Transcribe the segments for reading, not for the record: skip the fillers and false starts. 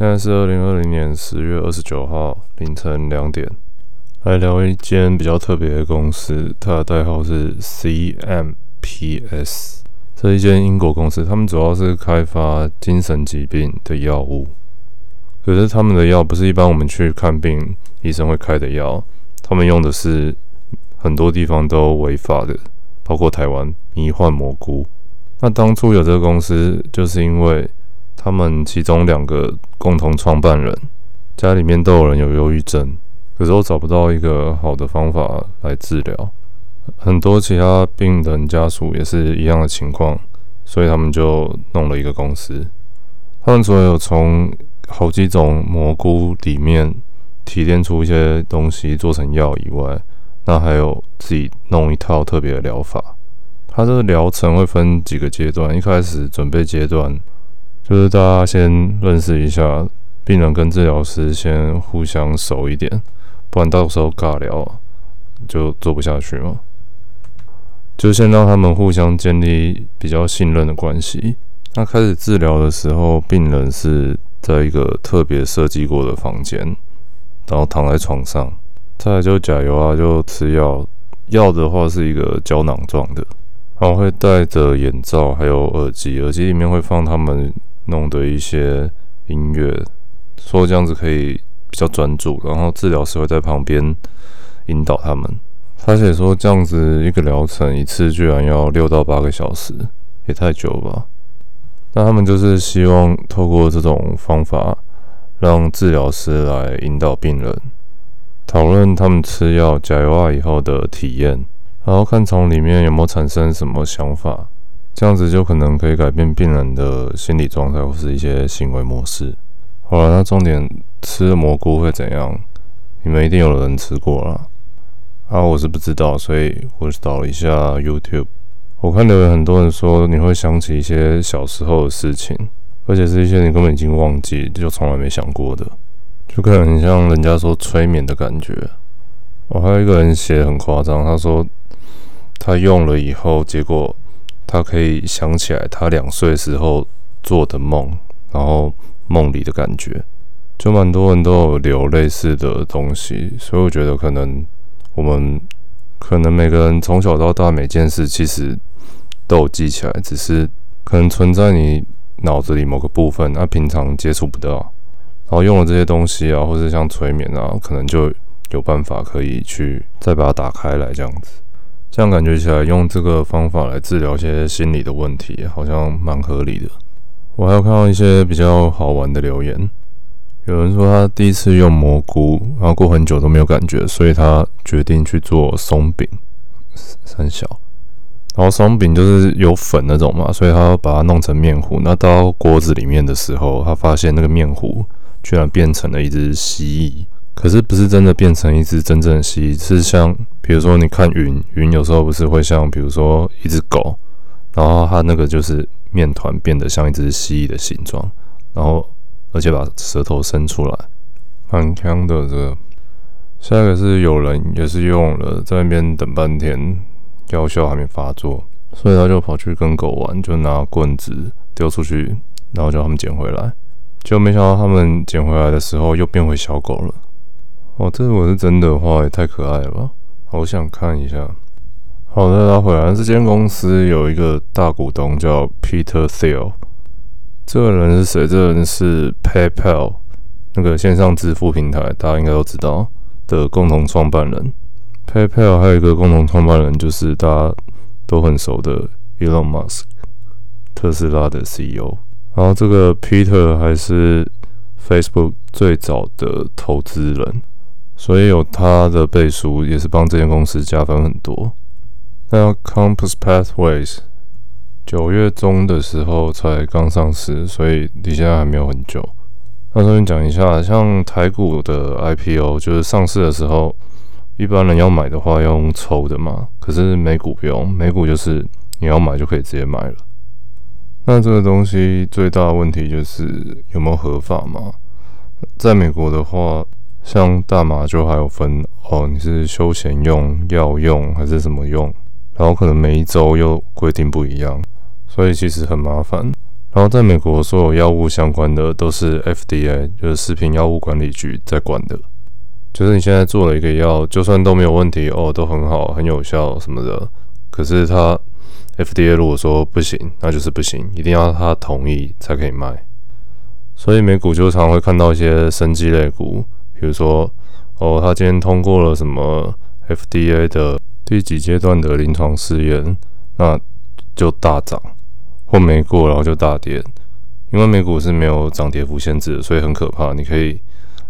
现在是2020年10月29号凌晨2点，来聊一间比较特别的公司，它的代号是 CMPS。 这一间英国公司，他们主要是开发精神疾病的药物，可是他们的药不是一般我们去看病医生会开的药，他们用的是很多地方都违法的，包括台湾迷幻蘑菇。那当初有这个公司，就是因为他们其中2个共同创办人家里面都有人有忧郁症，可是都找不到一个好的方法来治疗。很多其他病人家属也是一样的情况，所以他们就弄了一个公司。他们除了有从好几种蘑菇里面提炼出一些东西做成药以外，那还有自己弄一套特别的疗法。它这个疗程会分几个阶段，一开始准备阶段就是大家先认识一下，病人跟治疗师先互相熟一点，不然到时候尬聊就做不下去嘛。就先让他们互相建立比较信任的关系。那开始治疗的时候，病人是在一个特别设计过的房间，然后躺在床上，再来就加油啊，就吃药。药的话是一个胶囊状的，然后会戴着眼罩，还有耳机，耳机里面会放他们弄的一些音乐，说这样子可以比较专注，然后治疗师会在旁边引导他们。他写说这样子一个疗程一次居然要6到8个小时，也太久了吧。那他们就是希望透过这种方法让治疗师来引导病人，讨论他们吃药加油啊以后的体验，然后看从里面有没有产生什么想法，这样子就可能可以改变病人的心理状态或是一些行为模式。好了，那重点吃蘑菇会怎样？你们一定有人吃过啦。我是不知道，所以我找了一下 YouTube。我看留言很多人说你会想起一些小时候的事情，而且是一些你根本已经忘记就从来没想过的，就可能很像人家说催眠的感觉。还有一个人写得很夸张，他说他用了以后，结果他可以想起来他2岁时候做的梦，然后梦里的感觉，就蛮多人都有留类似的东西。所以我觉得可能我们每个人从小到大每件事其实都有记起来，只是可能存在你脑子里某个部分，平常接触不到，然后用了这些东西啊，或是像催眠啊，可能就有办法可以去再把它打开来这样子。这样感觉起来，用这个方法来治疗一些心理的问题，好像蛮合理的。我还有看到一些比较好玩的留言，有人说他第一次用蘑菇，然后过很久都没有感觉，所以他决定去做松饼，三小。然后松饼就是有粉那种嘛，所以他要把它弄成面糊。那到锅子里面的时候，他发现那个面糊居然变成了一只蜥蜴。可是不是真的变成一只真正的蜥蜴，是像比如说你看云有时候不是会像比如说一只狗，然后它那个就是面团变得像一只蜥蜴的形状，然后而且把舌头伸出来，蛮强的这个。下一个是有人也是用了，在那边等半天药效还没发作，所以他就跑去跟狗玩，就拿棍子丢出去，然后叫他们捡回来，结果没想到他们捡回来的时候又变回小狗了。这如果是真的话也太可爱了吧，好想看一下。好，再拉回来，这间公司有一个大股东叫 Peter Thiel。 这个人是谁？这个人是 PayPal 那个线上支付平台，大家应该都知道的共同创办人。 PayPal 还有一个共同创办人就是大家都很熟的 Elon Musk， 特斯拉的 CEO。 然后这个 Peter 还是 Facebook 最早的投资人，所以有他的背书也是帮这间公司加分很多。那 Compass Pathways 9月中的时候才刚上市，所以离现在还没有很久。那顺便讲一下，像台股的 IPO 就是上市的时候一般人要买的话要用抽的嘛，可是美股不用，美股就是你要买就可以直接买了。那这个东西最大的问题就是有没有合法嘛。在美国的话，像大麻就还有分你是休闲用、药用还是什么用，然后可能每一周又规定不一样，所以其实很麻烦。然后在美国所有药物相关的都是 FDA， 就是食品药物管理局在管的。就是你现在做了一个药，就算都没有问题哦，都很好，很有效什么的，可是它 FDA 如果说不行，那就是不行，一定要它同意才可以卖。所以美股就常会看到一些生技类股，比如说哦，它今天通过了什么 FDA 的第几阶段的临床试验，那就大涨，或没过然后就大跌。因为美股是没有涨跌幅限制的，所以很可怕，你可以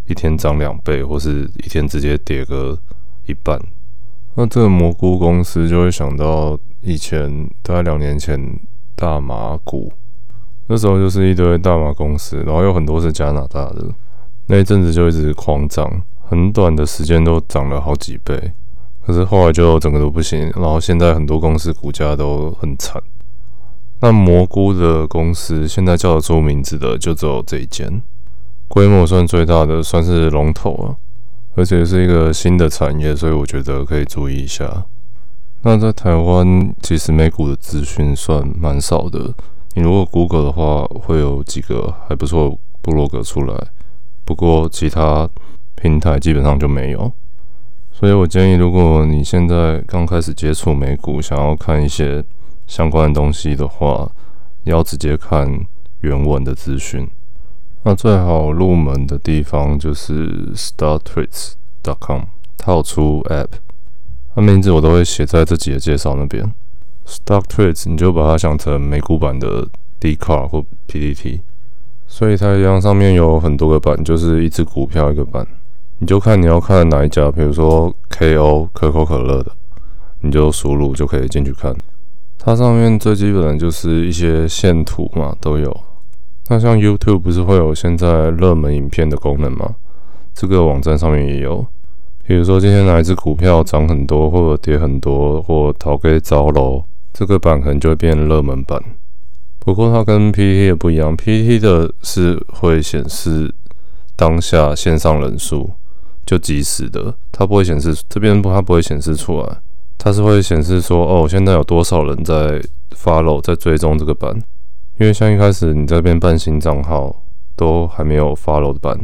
一天涨2倍，或是一天直接跌个一半。那这个蘑菇公司就会想到以前大概2年前大麻股，那时候就是一堆大麻公司，然后有很多是加拿大的，那一阵子就一直狂涨，很短的时间都涨了好几倍，可是后来就整个都不行，然后现在很多公司股价都很惨。那蘑菇的公司现在叫得出名字的就只有这一间，规模算最大的，算是龙头啊，而且是一个新的产业，所以我觉得可以注意一下。那在台湾其实美股的资讯算蛮少的，你如果 Google 的话会有几个还不错部落格出来，不过其他平台基本上就没有。所以我建议如果你现在刚开始接触美股，想要看一些相关的东西的话，要直接看原文的资讯。那最好入门的地方就是 StockTwits.com， 它有出 App， 它名字我都会写在这集的介绍那边。StockTwits 你就把它想成美股版的 Dcard 或 PTT， 所以它一样上面有很多个版，就是一只股票一个版，你就看你要看哪一家，比如说 KO 可口可乐的，你就输入就可以进去看。它上面最基本的就是一些线图嘛，都有。那像 YouTube 不是会有现在热门影片的功能吗？这个网站上面也有，比如说今天哪一只股票涨很多，或者跌很多，或逃给糟楼，这个版可能就会变热门版。不过它跟 PTT 也不一样， PTT 的是会显示当下线上人数，就即时的，它不会显示，这边它不会显示出来，它是会显示说哦，现在有多少人在 follow 在追踪这个版。因为像一开始你这边办新账号都还没有 follow 的版，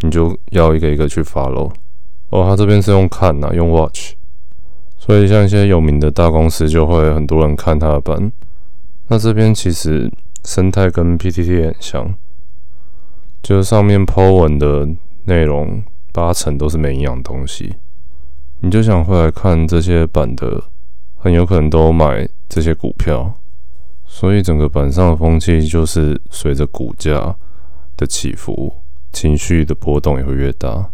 你就要一个一个去 follow。哦，他这边是用看啊，用 watch， 所以像一些有名的大公司就会很多人看他的版。那这边其实生态跟 PTT 很像，就是上面 po 文的内容80%都是没营养的东西，你就想回来看这些版的，很有可能都买这些股票。所以整个板上的风气就是随着股价的起伏，情绪的波动也会越大。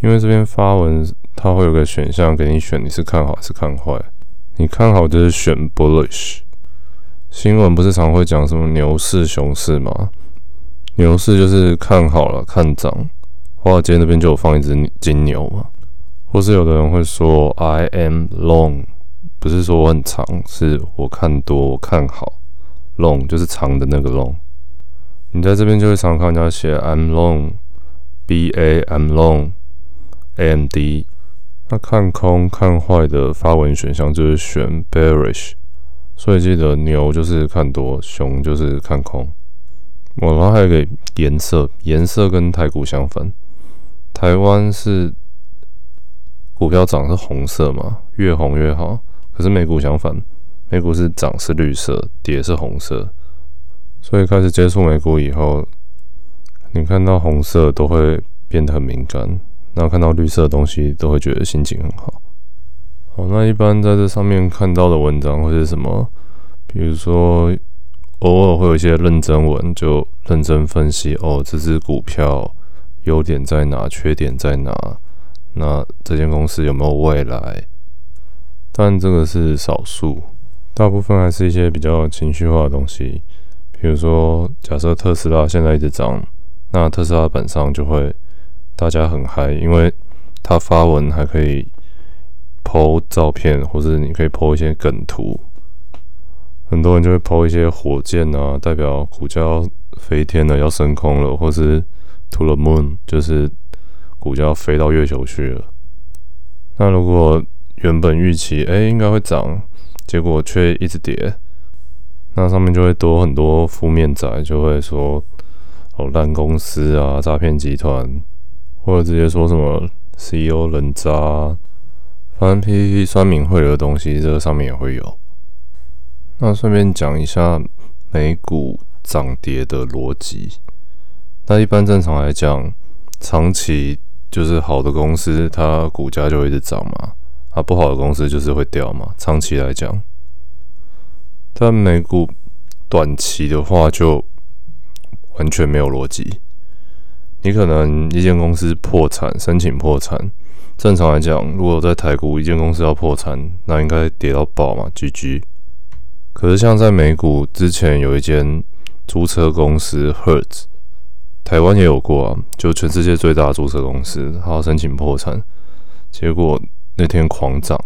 因为这边发文它会有个选项给你选，你是看好还是看坏，你看好就是选 bullish。 新闻不是常会讲什么牛市熊市吗？牛市就是看好了，看涨，华尔街那边就有放一只金牛嘛。或是有的人会说 I am long， 不是说我很长，是我看多我看好，long 就是长的那个 long。 你在这边就会常看人家写 I'm long BA I'm long AMD。 那看空看坏的发文选项就是选 bearish， 所以记得牛就是看多，熊就是看空。然后还有一个颜色，颜色跟台股相反，台湾是股票涨是红色嘛，越红越好，可是美股相反，美股是涨是绿色，跌是红色。所以开始接触美股以后，你看到红色都会变得很敏感，那看到绿色的东西都会觉得心情很好。好，那一般在这上面看到的文章会是什么？比如说偶尔会有一些认真文，就认真分析哦，这只股票优点在哪，缺点在哪，那这间公司有没有未来？但这个是少数。大部分还是一些比较情绪化的东西，比如说假设特斯拉现在一直涨，那特斯拉板上就会大家很嗨，因为它发文还可以 po 照片，或是你可以 po 一些梗图，很多人就会 po 一些火箭啊，代表股价要飞天了，要升空了，或是 to the moon， 就是股价要飞到月球去了。那如果原本预期应该会涨，结果却一直跌，那上面就会多很多负面仔，就会说烂公司啊、诈骗集团，或者直接说什么 CEO 人渣啊，反正 PTT 酸民会有的东西，这上面也会有。那顺便讲一下美股涨跌的逻辑。那一般正常来讲，长期就是好的公司，它股价就会一直涨嘛，啊不好的公司就是会掉嘛，长期来讲。但美股短期的话就完全没有逻辑。你可能一间公司破产，申请破产，正常来讲，如果在台股一间公司要破产，那应该跌到爆嘛 ，GG。可是像在美股之前有一间租车公司 Hertz， 台湾也有过啊，就全世界最大的租车公司，它要申请破产，结果那天狂涨。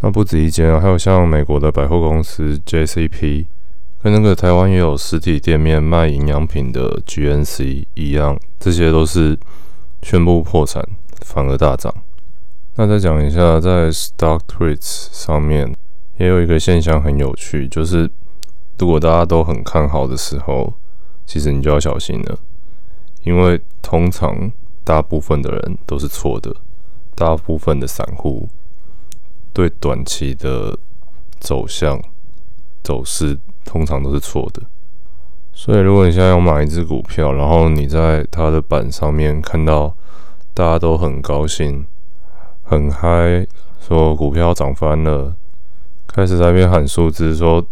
那不止一间啊，还有像美国的百货公司 JCP。跟那个台湾也有实体店面卖营养品的 GNC 一样，这些都是宣布破产，反而大涨。那再讲一下，在 StockTwits 上面也有一个现象很有趣，就是如果大家都很看好的时候，其实你就要小心了，因为通常大部分的人都是错的，大部分的散户对短期的走向走势通常都是错的，所以如果你现在要买一只股票，然后你在它的板上面看到大家都很高兴、很嗨，说股票涨翻了，开始在那边喊数字，说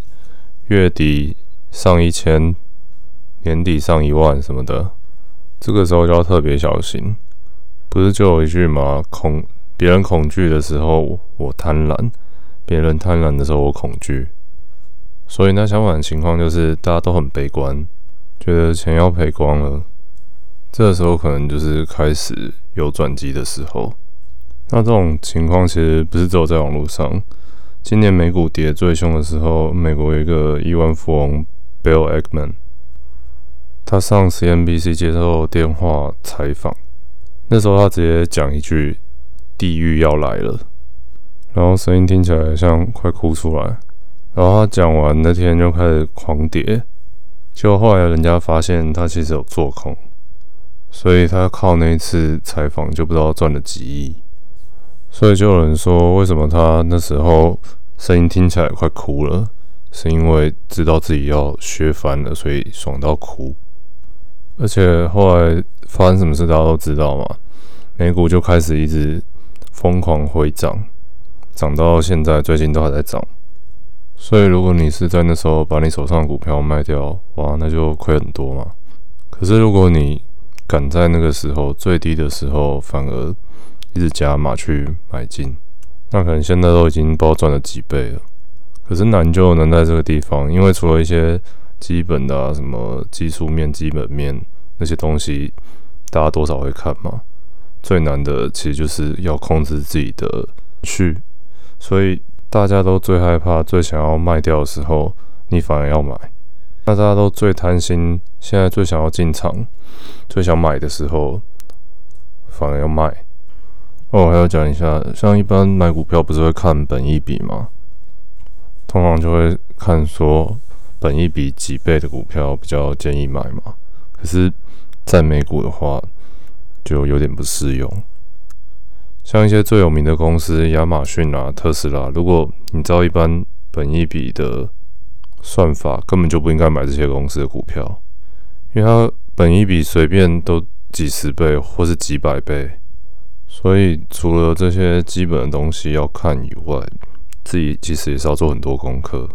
月底上1000，年底上10000什么的，这个时候就要特别小心。不是就有一句嘛，别人恐惧的时候我贪婪，别人贪婪的时候我恐惧。所以那相反的情况就是大家都很悲观，觉得钱要赔光了，这个时候可能就是开始有转机的时候。那这种情况其实不是只有在网络上，今年美股跌最凶的时候，美国有一个亿万富翁 Bill Ackman， 他上 CNBC 接受电话采访，那时候他直接讲一句地狱要来了，然后声音听起来像快哭出来，然后他讲完那天就开始狂跌，结果后来人家发现他其实有做空，所以他靠那一次采访就不知道赚了几亿，所以就有人说为什么他那时候声音听起来快哭了，是因为知道自己要削翻了，所以爽到哭。而且后来发生什么事大家都知道嘛，美股就开始一直疯狂回涨，涨到现在最近都还在涨。所以如果你是在那时候把你手上的股票卖掉，哇，那就亏很多嘛。可是如果你敢在那个时候最低的时候反而一直加码去买进，那可能现在都已经不知道赚了几倍了。可是难就难在这个地方，因为除了一些基本的啊，什么技术面、基本面那些东西，大家多少会看嘛。最难的其实就是要控制自己的绪，所以大家都最害怕、最想要卖掉的时候，你反而要买。那大家都最贪心，现在最想要进场、最想买的时候，反而要卖。哦，还要讲一下，像一般买股票不是会看本益比吗？通常就会看说本益比几倍的股票比较建议买嘛。可是，在美股的话，就有点不适用。像一些最有名的公司，亚马逊啊、特斯拉，如果你知道一般本益比的算法，根本就不应该买这些公司的股票，因为它本益比随便都几十倍或是几百倍。所以除了这些基本的东西要看以外，自己其实也是要做很多功课。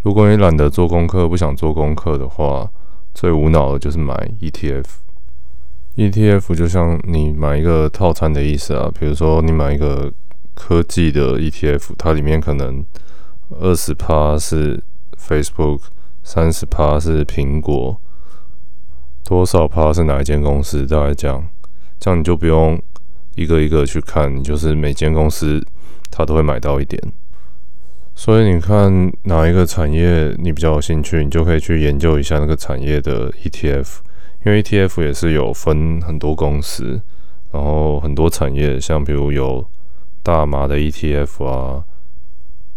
如果你懒得做功课、不想做功课的话，最无脑的就是买 ETF。ETF 就像你买一个套餐的意思啊，比如说你买一个科技的 ETF， 它里面可能 20% 是 Facebook， 30% 是苹果，多少%是哪一间公司，大概这样你就不用一个一个去看，你就是每间公司它都会买到一点。所以你看哪一个产业你比较有兴趣，你就可以去研究一下那个产业的 ETF。因为 ETF 也是有分很多公司，然后很多产业，像比如有大麻的 ETF 啊，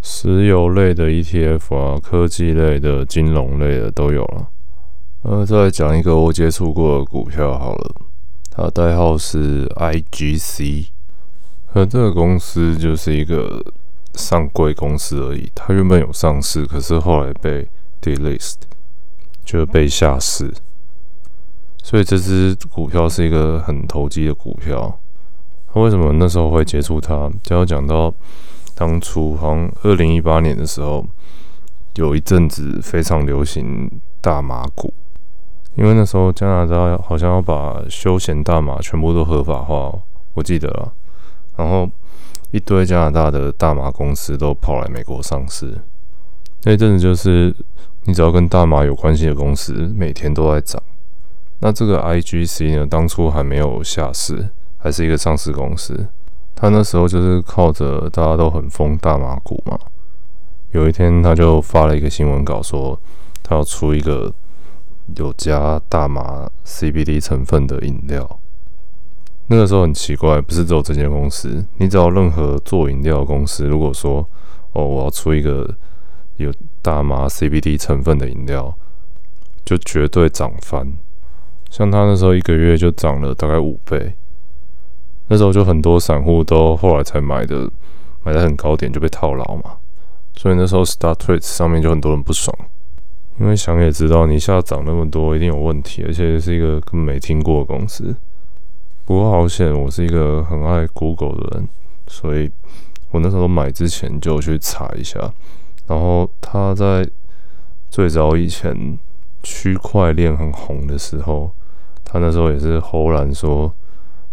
石油类的 ETF 啊，科技类的、金融类的都有了。再来讲一个我接触过的股票好了，它的代号是 IGC。这个公司就是一个上柜公司而已，它原本有上市，可是后来被 delist， 就被下市。所以这支股票是一个很投机的股票。为什么那时候会接触它？就要讲到当初好像2018年的时候，有一阵子非常流行大麻股，因为那时候加拿大好像要把休闲大麻全部都合法化，我记得啦。然后一堆加拿大的大麻公司都跑来美国上市，那阵子就是你只要跟大麻有关系的公司，每天都在涨。那这个 IGC 呢，当初还没有下市，还是一个上市公司。他那时候就是靠着大家都很疯大麻股嘛，有一天他就发了一个新闻稿说，他要出一个有加大麻 CBD 成分的饮料。那个时候很奇怪，不是只有这间公司，你只要任何做饮料的公司，如果说我要出一个有大麻 CBD 成分的饮料，就绝对涨翻。像他那时候一个月就涨了大概5倍，那时候就很多散户都后来才买的，买在很高点就被套牢嘛。所以那时候 StockTwits 上面就很多人不爽，因为想也知道你下涨那么多一定有问题，而且是一个根本没听过的公司。不过好险，我是一个很爱 Google 的人，所以我那时候买之前就去查一下。然后他在最早以前区块链很红的时候，他那时候也是忽然说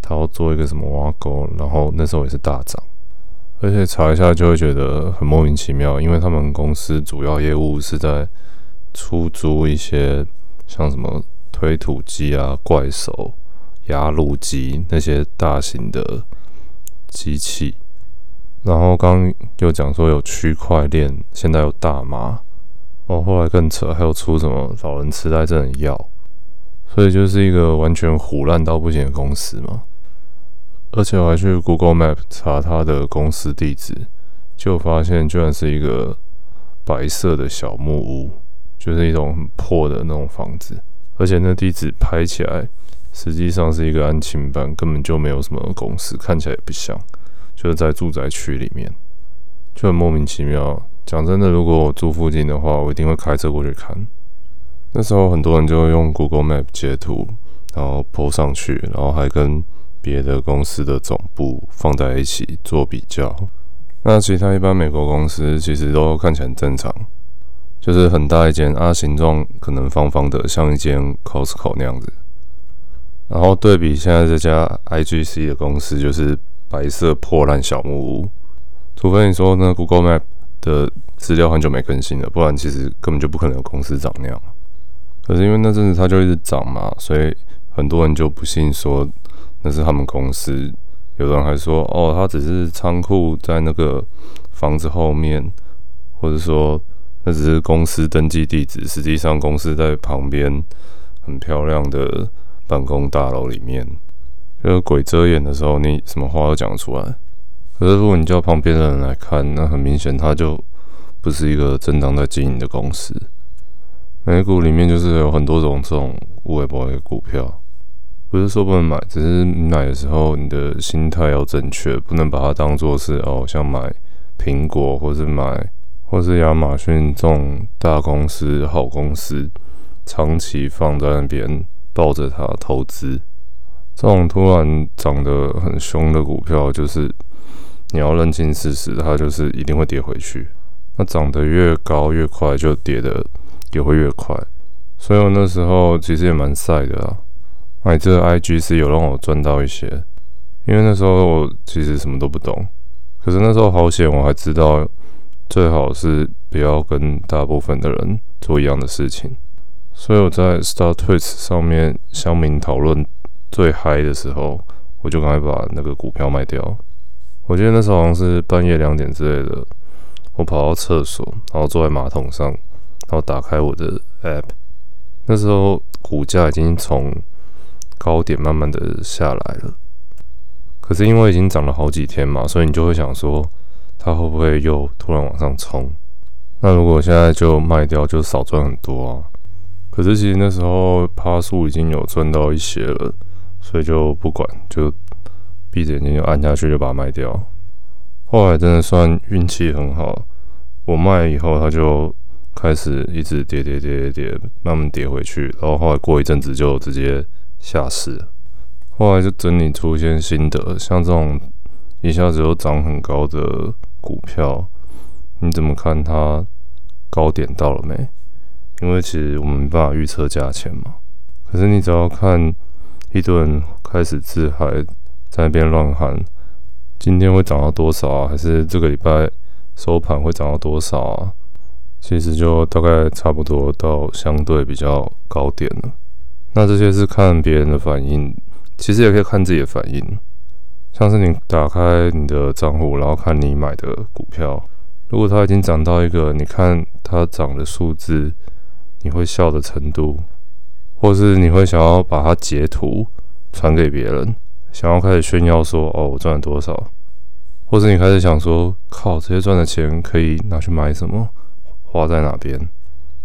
他要做一个什么挖沟，然后那时候也是大涨，而且查一下就会觉得很莫名其妙，因为他们公司主要业务是在出租一些像什么推土机啊、怪手、压路机那些大型的机器。然后刚又讲说有区块链，现在有大麻，后来更扯，还有出什么老人痴呆症的药，所以就是一个完全胡乱到不行的公司嘛。而且我还去 Google Map 查他的公司地址，就发现居然是一个白色的小木屋，就是一种很破的那种房子，而且那地址拍起来实际上是一个安亲班，根本就没有什么公司，看起来也不像，就是在住宅区里面，就很莫名其妙。讲真的，如果我住附近的话，我一定会开车过去看。那时候很多人就用 Google Map 截图，然后 po 上去，然后还跟别的公司的总部放在一起做比较。那其他一般美国公司其实都看起来很正常，就是很大一间啊，形状可能方方的，像一间 Costco 那样子。然后对比现在这家 IGC 的公司，就是白色破烂小木屋。除非你说那 Google Map 的资料很久没更新了，不然其实根本就不可能有公司长那样。可是因为那阵子它就一直涨嘛，所以很多人就不信说那是他们公司，有人还说他只是仓库在那个房子后面，或者说那只是公司登记地址，实际上公司在旁边很漂亮的办公大楼里面，就是鬼遮眼的时候，你什么话都讲得出来。可是如果你叫旁边的人来看，那很明显它就不是一个正当在经营的公司。美股里面就是有很多种这种无尾巴的股票。不是说不能买，只是你买的时候你的心态要正确，不能把它当作是像买苹果或是亚马逊这种大公司、好公司，长期放在那边抱着它投资。这种突然涨得很凶的股票，就是你要认清事实，它就是一定会跌回去。那涨得越高越快，就跌得也会越快。所以我那时候其实也蛮晒的啊。买这 IGC 有让我赚到一些，因为那时候我其实什么都不懂，可是那时候好险，我还知道最好是不要跟大部分的人做一样的事情。所以我在 StockTwits 上面乡民讨论最嗨的时候，我就赶快把那个股票卖掉。我记得那时候好像是半夜2点之类的，我跑到厕所，然后坐在马桶上，然后打开我的 app， 那时候股价已经从高点慢慢的下来了，可是因为已经涨了好几天嘛，所以你就会想说，它会不会又突然往上冲？那如果我现在就卖掉，就少赚很多啊。可是其实那时候趴数已经有赚到一些了，所以就不管，就闭着眼睛就按下去，就把它卖掉。后来真的算运气很好，我卖以后它就开始一直跌，慢慢跌回去，然后后来过一阵子就直接下市。后来就整理出现心得，像这种一下子就涨很高的股票，你怎么看它高点到了没？因为其实我们没办法预测价钱嘛。可是你只要看一堆人开始自嗨，在那边乱喊，今天会涨到多少啊？还是这个礼拜收盘会涨到多少啊？其实就大概差不多到相对比较高点了。那这些是看别人的反应，其实也可以看自己的反应。像是你打开你的账户，然后看你买的股票，如果它已经涨到一个你看它涨的数字，你会笑的程度，或是你会想要把它截图传给别人，想要开始炫耀说哦我赚了多少，或是你开始想说靠这些赚的钱可以拿去买什么，花在哪边，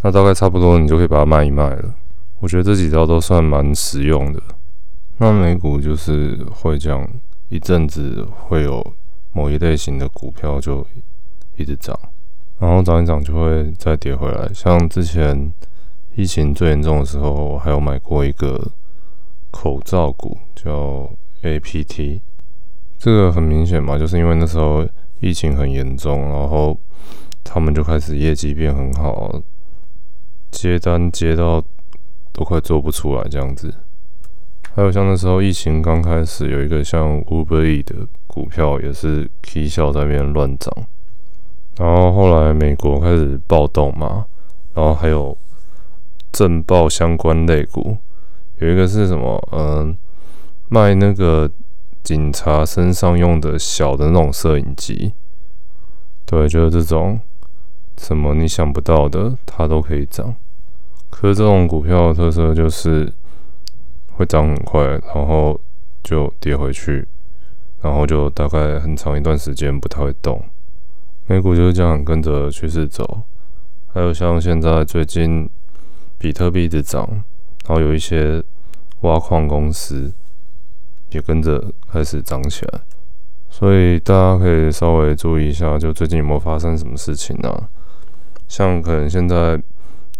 那大概差不多你就可以把它卖一卖了。我觉得这几招都算蛮实用的。那美股就是会这样。一阵子会有某一类型的股票就一直涨，然后涨一涨就会再跌回来。像之前疫情最严重的时候，我还有买过一个口罩股叫 APT， 这个很明显嘛，就是因为那时候疫情很严重，然后他们就开始业绩变很好，接单接到都快做不出来这样子。还有像那时候疫情刚开始，有一个像 Uber Eats 的股票也是 K 笑在那边乱涨，然后后来美国开始暴动嘛，然后还有震爆相关类股，有一个是什么卖那个警察身上用的小的那种摄影机，对，就是这种什么你想不到的它都可以涨。可是这种股票的特色就是会涨很快，然后就跌回去，然后就大概很长一段时间不太会动。美股就是这样跟着趋势走。还有像现在最近比特币一直涨，然后有一些挖矿公司也跟着开始涨起来，所以大家可以稍微注意一下，就最近有没有发生什么事情啊？像可能现在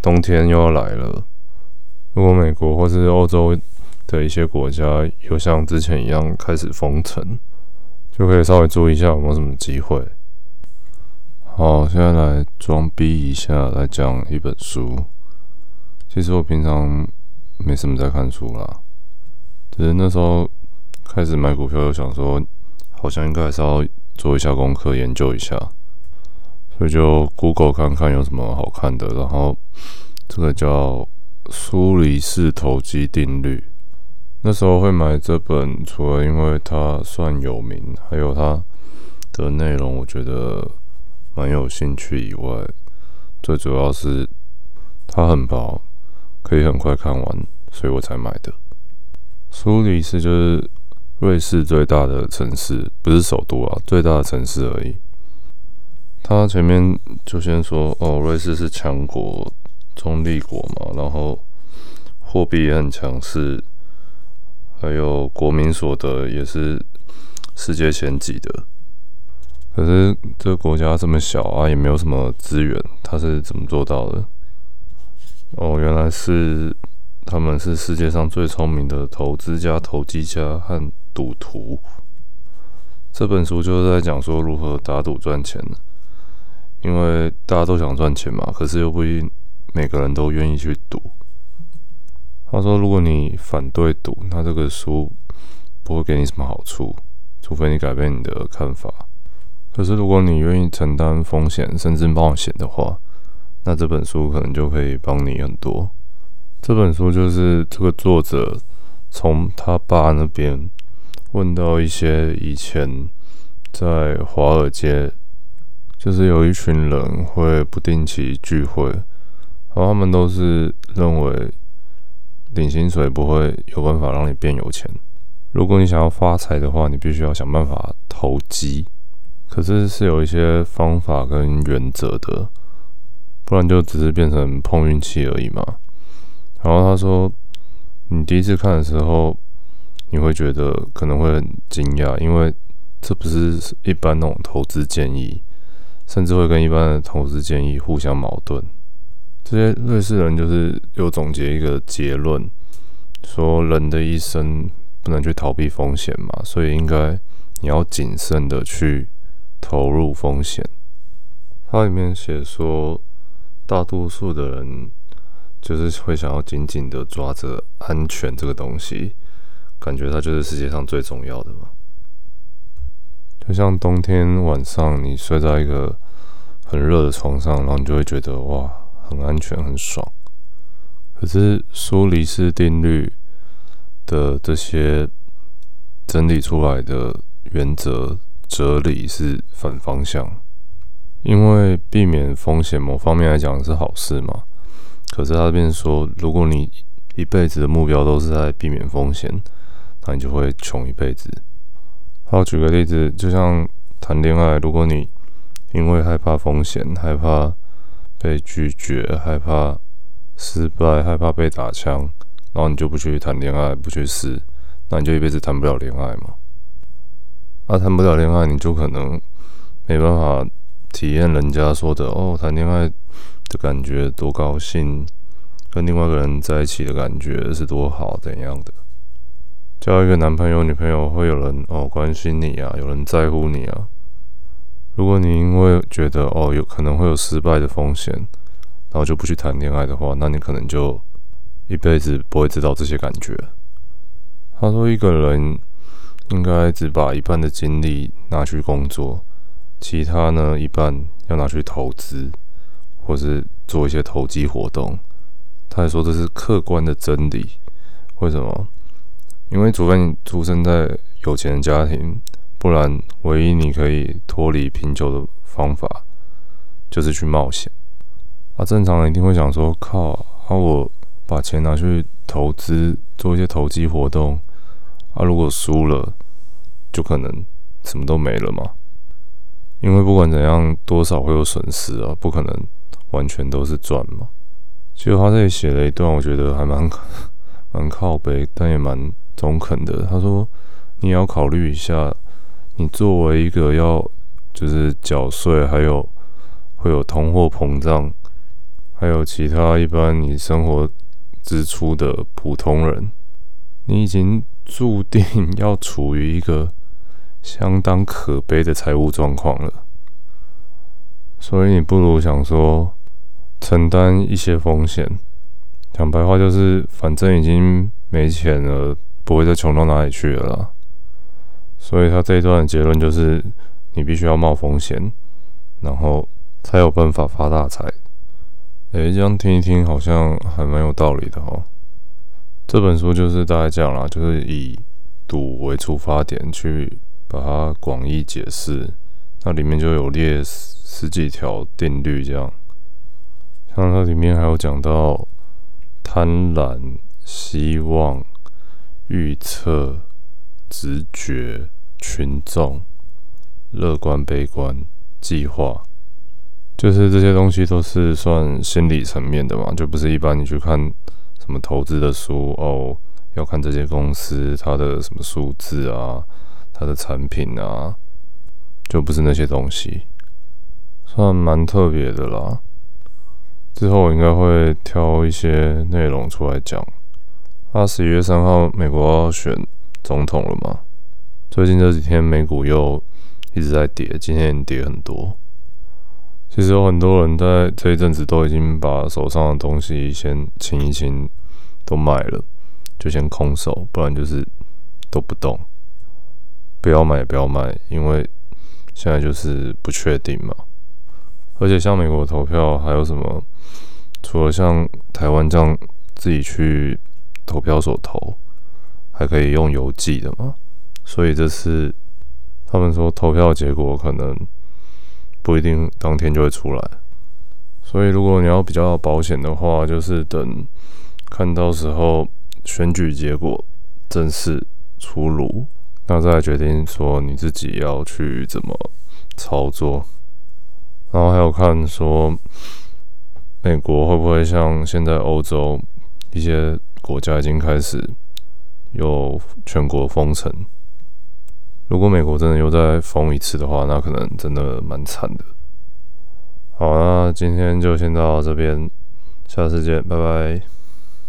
冬天又要来了，如果美国或是欧洲的一些国家又像之前一样开始封城，就可以稍微注意一下有没有什么机会。好，现在来装逼一下，来讲一本书。其实我平常没什么在看书啦，只是那时候开始买股票，又想说好像应该还是要做一下功课，研究一下，所以就 Google 看看有什么好看的。然后这个叫苏黎世投机定律，那时候会买这本，除了因为它算有名，还有它的内容我觉得蛮有兴趣以外，最主要是它很薄，可以很快看完，所以我才买的。苏黎世就是瑞士最大的城市，不是首都啊，最大的城市而已。它前面就先说哦，瑞士是强国。中立国嘛，然后货币也很强势，还有国民所得也是世界前几的。可是这个国家这么小啊，也没有什么资源，它是怎么做到的？哦，原来是他们是世界上最聪明的投资家、投机家和赌徒。这本书就是在讲说如何打赌赚钱，因为大家都想赚钱嘛，可是又不一定每个人都愿意去赌。他说如果你反对赌，那这个书不会给你什么好处，除非你改变你的看法。可是如果你愿意承担风险甚至冒险的话，那这本书可能就可以帮你很多。这本书就是这个作者从他爸那边问到一些以前在华尔街，就是有一群人会不定期聚会，然后他们都是认为领薪水不会有办法让你变有钱，如果你想要发财的话，你必须要想办法投机。可是是有一些方法跟原则的，不然就只是变成碰运气而已嘛。然后他说，你第一次看的时候，你会觉得可能会很惊讶，因为这不是一般那种投资建议，甚至会跟一般的投资建议互相矛盾。这些瑞士人就是有总结一个结论，说人的一生不能去逃避风险嘛，所以应该你要谨慎的去投入风险。它里面写说，大多数的人就是会想要紧紧的抓着安全这个东西，感觉它就是世界上最重要的嘛。就像冬天晚上你睡在一个很热的床上，然后你就会觉得哇，很安全很爽。可是苏黎世定律的这些整理出来的原则哲理是反方向，因为避免风险某方面来讲是好事嘛，可是他这边说，如果你一辈子的目标都是在避免风险，那你就会穷一辈子。好，举个例子，就像谈恋爱，如果你因为害怕风险，害怕被拒绝，害怕失败，害怕被打枪，然后你就不去谈恋爱，不去试，那你就一辈子谈不了恋爱嘛。啊，谈不了恋爱，你就可能没办法体验人家说的哦，谈恋爱的感觉多高兴，跟另外一个人在一起的感觉是多好，怎样的？交一个男朋友、女朋友，会有人哦关心你啊，有人在乎你啊。如果你因为觉得哦有可能会有失败的风险，然后就不去谈恋爱的话，那你可能就一辈子不会知道这些感觉。他说，一个人应该只把一半的精力拿去工作，其他呢一半要拿去投资，或是做一些投机活动。他还说这是客观的真理。为什么？因为除非你出生在有钱的家庭，不然唯一你可以脱离贫穷的方法就是去冒险。啊，正常人一定会想说，靠啊，我把钱拿去投资，做一些投机活动啊，如果输了就可能什么都没了嘛，因为不管怎样多少会有损失啊，不可能完全都是赚嘛。其实他这里写了一段我觉得还蛮靠北，但也蛮中肯的。他说，你也要考虑一下，你作为一个要就是缴税，还有会有通货膨胀，还有其他一般你生活支出的普通人，你已经注定要处于一个相当可悲的财务状况了，所以你不如想说承担一些风险。讲白话就是，反正已经没钱了，不会再穷到哪里去了啦。所以他这一段的结论就是，你必须要冒风险，然后才有办法发大财。这样听一听好像还蛮有道理的哦。这本书就是大概这样啦，就是以赌为出发点去把它广义解释，那里面就有列十几条定律这样。像它里面还有讲到贪婪、希望、预测、直觉、群众、乐观、悲观、计划。就是这些东西都是算心理层面的嘛，就不是一般你去看什么投资的书哦，要看这些公司它的什么数字啊，它的产品啊，就不是那些东西，算蛮特别的啦。之后我应该会挑一些内容出来讲。11月3号美国要选总统了嘛，最近这几天美股又一直在跌，今天也跌很多。其实有很多人在这一阵子都已经把手上的东西先清一清，都卖了，就先空手，不然就是都不动，不要买也不要卖，因为现在就是不确定嘛。而且像美国投票还有什么，除了像台湾这样自己去投票所投，还可以用邮寄的嘛，所以这次他们说投票结果可能不一定当天就会出来，所以如果你要比较保险的话，就是等看到时候选举结果正式出炉，那再决定说你自己要去怎么操作。然后还有看说美国会不会像现在欧洲一些国家已经开始有全国封城，如果美国真的又再封一次的话，那可能真的蛮惨的。好，那今天就先到这边，下次见，拜拜。